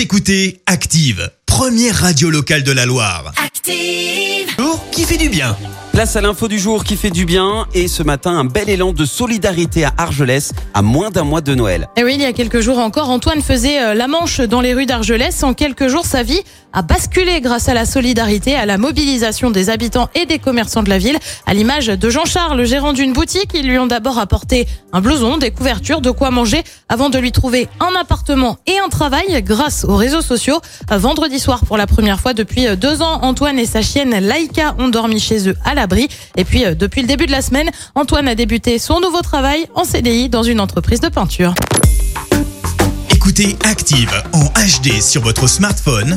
Vous écoutez Active, première radio locale de la Loire. Active ! Jour qui fait du bien. Place à l'info du jour qui fait du bien. Et ce matin, un bel élan de solidarité à Argelès, à moins d'un mois de Noël. Et oui, il y a quelques jours encore, Antoine faisait la manche dans les rues d'Argelès. En quelques jours, sa vie a basculé grâce à la solidarité, à la mobilisation des habitants et des commerçants de la ville. À l'image de Jean-Charles, le gérant d'une boutique, ils lui ont d'abord apporté un blouson, des couvertures, de quoi manger, avant de lui trouver un appartement et un travail grâce aux réseaux sociaux. Vendredi soir, pour la première fois depuis 2 ans, Antoine et sa chienne Laïka ont dormi chez eux à l'abri. Et puis, depuis le début de la semaine, Antoine a débuté son nouveau travail en CDI dans une entreprise de peinture. Écoutez Active en HD sur votre smartphone,